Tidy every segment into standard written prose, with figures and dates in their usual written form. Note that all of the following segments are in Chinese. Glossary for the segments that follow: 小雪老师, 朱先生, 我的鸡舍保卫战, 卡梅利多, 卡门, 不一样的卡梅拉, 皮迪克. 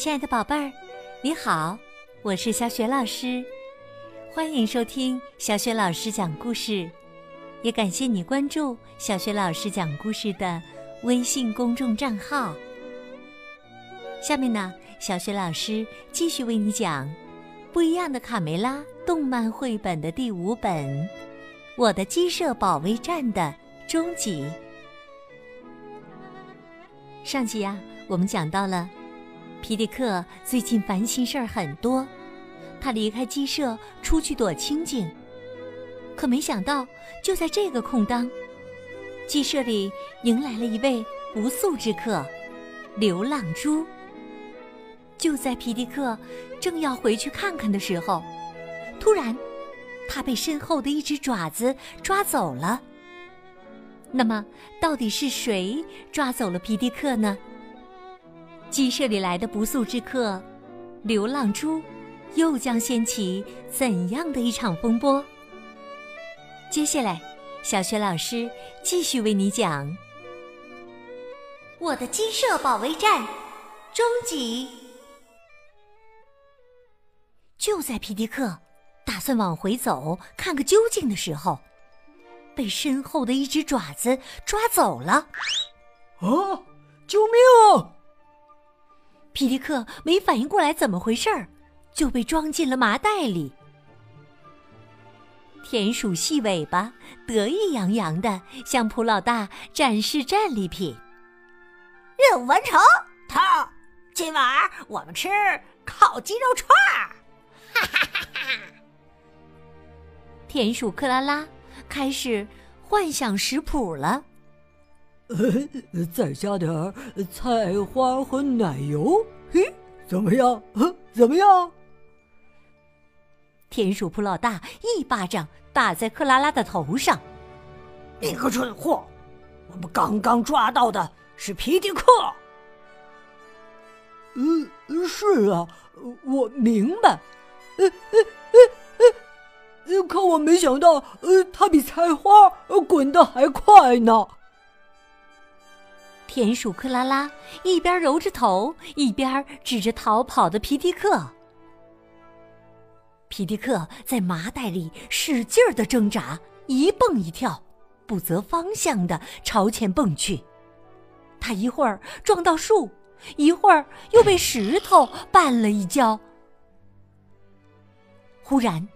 亲爱的宝贝儿，你好，我是小雪老师，欢迎收听小雪老师讲故事，也感谢你关注小雪老师讲故事的微信公众账号。下面呢，小雪老师继续为你讲《不一样的卡梅拉》动漫绘本的第5本《我的鸡舍保卫战》的终极。上集啊，我们讲到了皮迪克最近烦心事儿很多，他离开鸡舍出去躲清静，可没想到就在这个空当，鸡舍里迎来了一位不速之客——流浪猪。就在皮迪克正要回去看看的时候，突然他被身后的一只爪子抓走了。那么到底是谁抓走了皮迪克呢？鸡舍里来的不速之客流浪猪又将掀起怎样的一场风波？接下来小雪老师继续为你讲《我的鸡舍保卫战》终极。就在皮迪克打算往回走看个究竟的时候，被身后的一只爪子抓走了。啊！救命啊！皮迪克没反应过来怎么回事儿，就被装进了麻袋里。田鼠细尾巴得意洋洋地向普老大展示战利品。任务完成，头，今晚我们吃烤鸡肉串儿。哈哈哈哈！田鼠克拉拉开始幻想食谱了。再加点儿菜花和奶油，嘿，怎么样？怎么样？田鼠普老大一巴掌打在克拉拉的头上。你个蠢货！我们刚刚抓到的是皮迪克。是啊，我明白。可我没想到，他比菜花滚得还快呢。田鼠克拉拉一边揉着头，一边指着逃跑的皮迪克。皮迪克在麻袋里使劲儿地挣扎，一蹦一跳，不择方向地朝前蹦去。他一会儿撞到树，一会儿又被石头绊了一跤。忽然，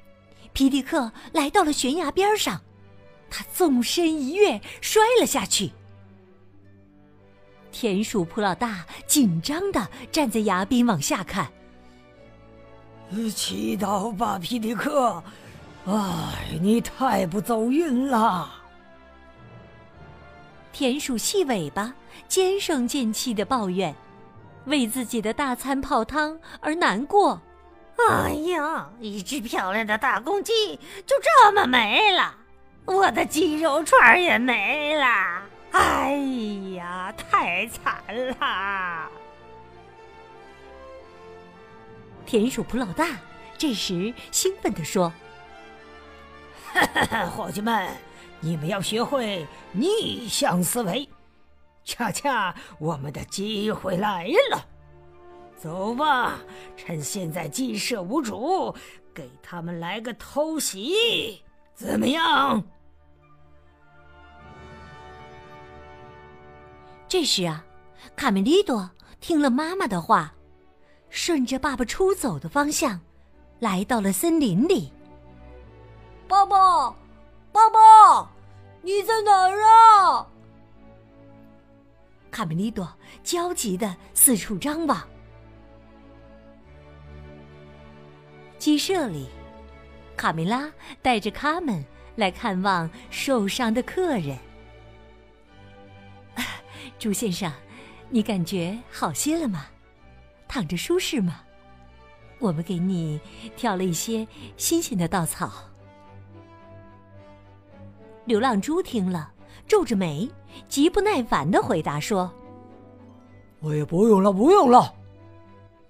皮迪克来到了悬崖边上，他纵身一跃，摔了下去。田鼠普老大紧张地站在崖边往下看。祈祷吧，皮迪克，哎，你太不走运了。田鼠细尾巴尖声尖气地抱怨，为自己的大餐泡汤而难过。哎呀，一只漂亮的大公鸡就这么没了，我的鸡肉串也没了，哎呀，太惨了。田鼠普老大这时兴奋地说：伙计们，你们要学会逆向思维，恰恰我们的机会来了。走吧，趁现在鸡舍无主，给他们来个偷袭，怎么样？这时啊，卡梅利多听了妈妈的话，顺着爸爸出走的方向，来到了森林里。爸爸，爸爸，你在哪儿啊？卡梅利多焦急地四处张望。鸡舍里，卡梅拉带着卡门来看望受伤的客人。朱先生，你感觉好些了吗？躺着舒适吗？我们给你挑了一些新鲜的稻草。流浪猪听了，皱着眉，极不耐烦地回答说：我也不用了，不用了，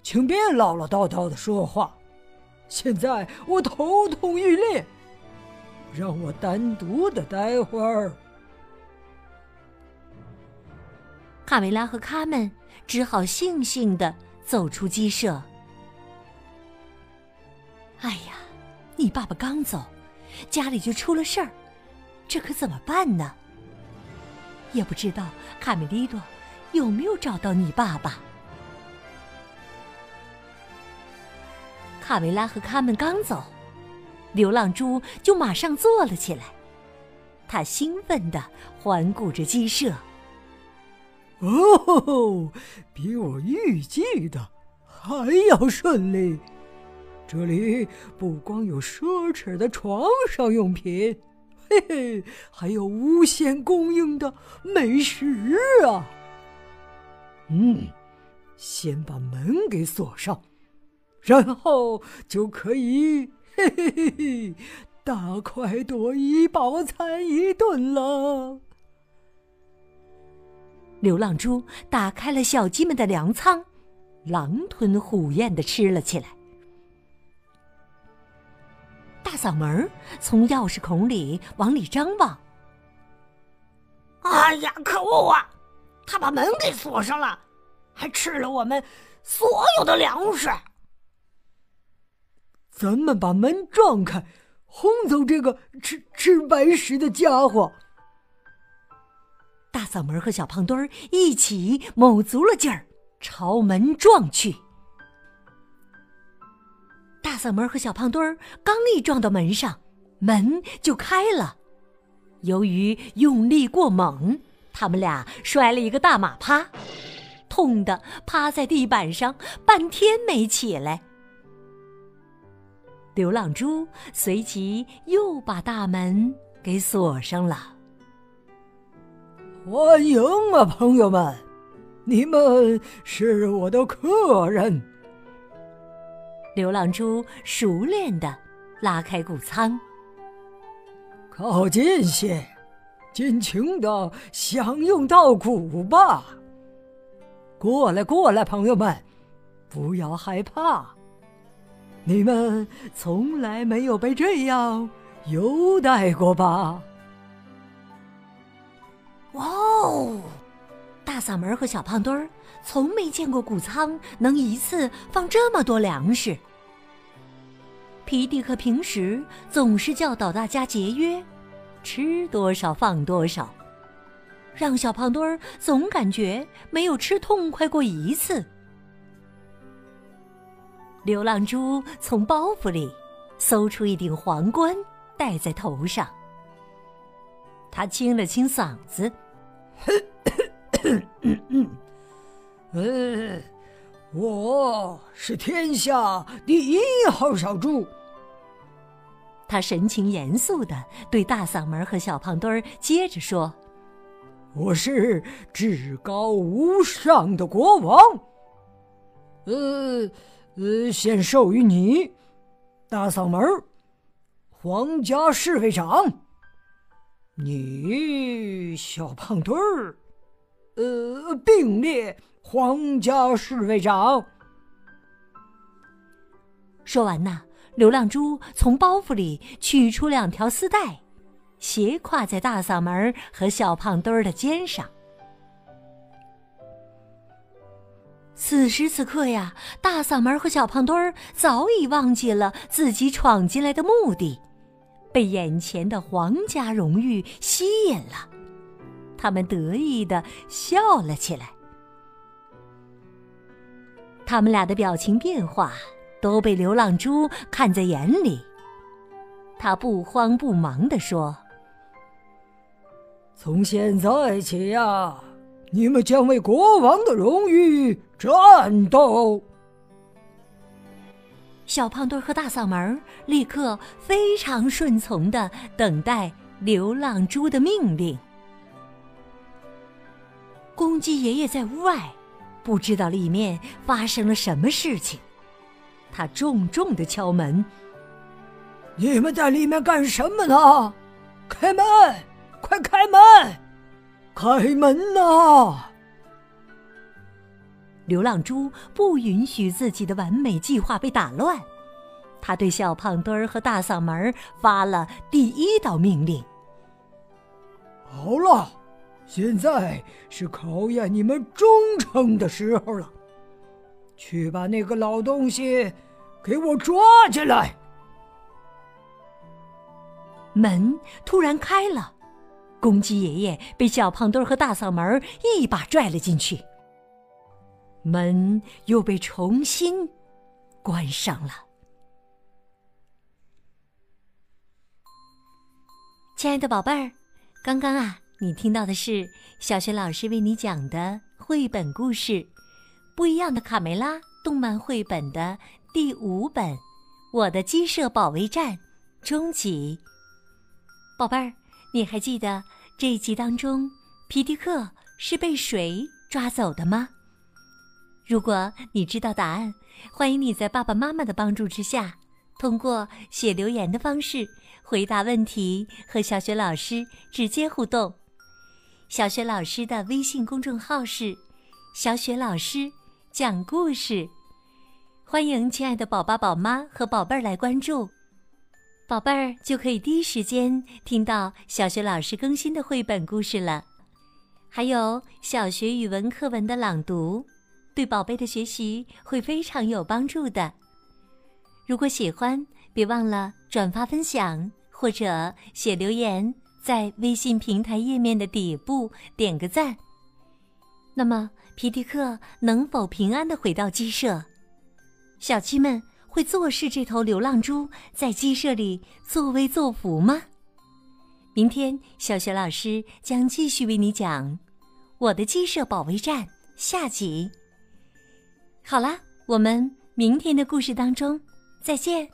请别唠唠叨叨的说话。现在我头痛欲裂，让我单独的待会儿。卡梅拉和卡门只好悻悻地走出鸡舍。哎呀，你爸爸刚走，家里就出了事儿，这可怎么办呢？也不知道卡梅利多有没有找到你爸爸。卡梅拉和卡门刚走，流浪猪就马上坐了起来，他兴奋地环顾着鸡舍。哦，比我预计的还要顺利！这里不光有奢侈的床上用品，嘿嘿，还有无限供应的美食啊！先把门给锁上，然后就可以嘿嘿嘿大快朵颐，饱餐一顿了。流浪猪打开了小鸡们的粮仓，狼吞虎咽地吃了起来。大嗓门从钥匙孔里往里张望，哎呀，可恶啊！他把门给锁上了，还吃了我们所有的粮食。咱们把门撞开，轰走这个吃白食的家伙！大嗓门和小胖墩儿一起卯足了劲儿朝门撞去。大嗓门和小胖墩儿刚一撞到门上，门就开了。由于用力过猛，他们俩摔了一个大马趴，痛得趴在地板上半天没起来。流浪猪随即又把大门给锁上了。欢迎啊，朋友们，你们是我的客人。流浪猪熟练地拉开谷仓，靠近些，尽情地享用稻谷吧。过来，过来，朋友们，不要害怕，你们从来没有被这样优待过吧。哇哦！大嗓门和小胖墩儿从没见过谷仓能一次放这么多粮食。皮迪克平时总是教导大家节约，吃多少放多少，让小胖墩儿总感觉没有吃痛快过一次。流浪猪从包袱里搜出一顶皇冠戴在头上，他清了清嗓子，我是天下第一号小猪。他神情严肃地对大嗓门和小胖墩儿接着说：“我是至高无上的国王，现授予你，大嗓门，皇家侍卫长。你，小胖墩儿。”并列皇家侍卫长。说完呢，流浪猪从包袱里取出两条丝带，斜挎在大嗓门和小胖墩儿的肩上。此时此刻呀，大嗓门和小胖墩儿早已忘记了自己闯进来的目的，被眼前的皇家荣誉吸引了。他们得意地笑了起来，他们俩的表情变化都被流浪猪看在眼里。他不慌不忙地说：“从现在起呀，你们将为国王的荣誉战斗。”小胖墩和大嗓门立刻非常顺从地等待流浪猪的命令。公鸡爷爷在屋外，不知道里面发生了什么事情。他重重地敲门：“你们在里面干什么呢？开门，快开门，开门呐！”流浪猪不允许自己的完美计划被打乱，他对小胖墩儿和大嗓门发了第一道命令：“好了，现在是考验你们忠诚的时候了，去把那个老东西给我抓起来！”门突然开了，公鸡爷爷被小胖墩和大嗓门一把拽了进去，门又被重新关上了。亲爱的宝贝儿，刚刚啊，你听到的是小学老师为你讲的绘本故事《不一样的卡梅拉》动漫绘本的第5本《我的鸡舍保卫战》终极。宝贝儿，你还记得这一集当中皮迪克是被谁抓走的吗？如果你知道答案，欢迎你在爸爸妈妈的帮助之下，通过写留言的方式回答问题，和小雪老师直接互动。小雪老师的微信公众号是小雪老师讲故事，欢迎亲爱的宝爸宝妈和宝贝儿来关注，宝贝儿就可以第一时间听到小雪老师更新的绘本故事了，还有小学语文课文的朗读，对宝贝的学习会非常有帮助的。如果喜欢，别忘了转发分享，或者写留言，在微信平台页面的底部点个赞。那么，皮迪克能否平安地回到鸡舍？小鸡们会坐视这头流浪猪在鸡舍里作威作福吗？明天，小雪老师将继续为你讲《我的鸡舍保卫战》下集。好啦，我们明天的故事当中再见。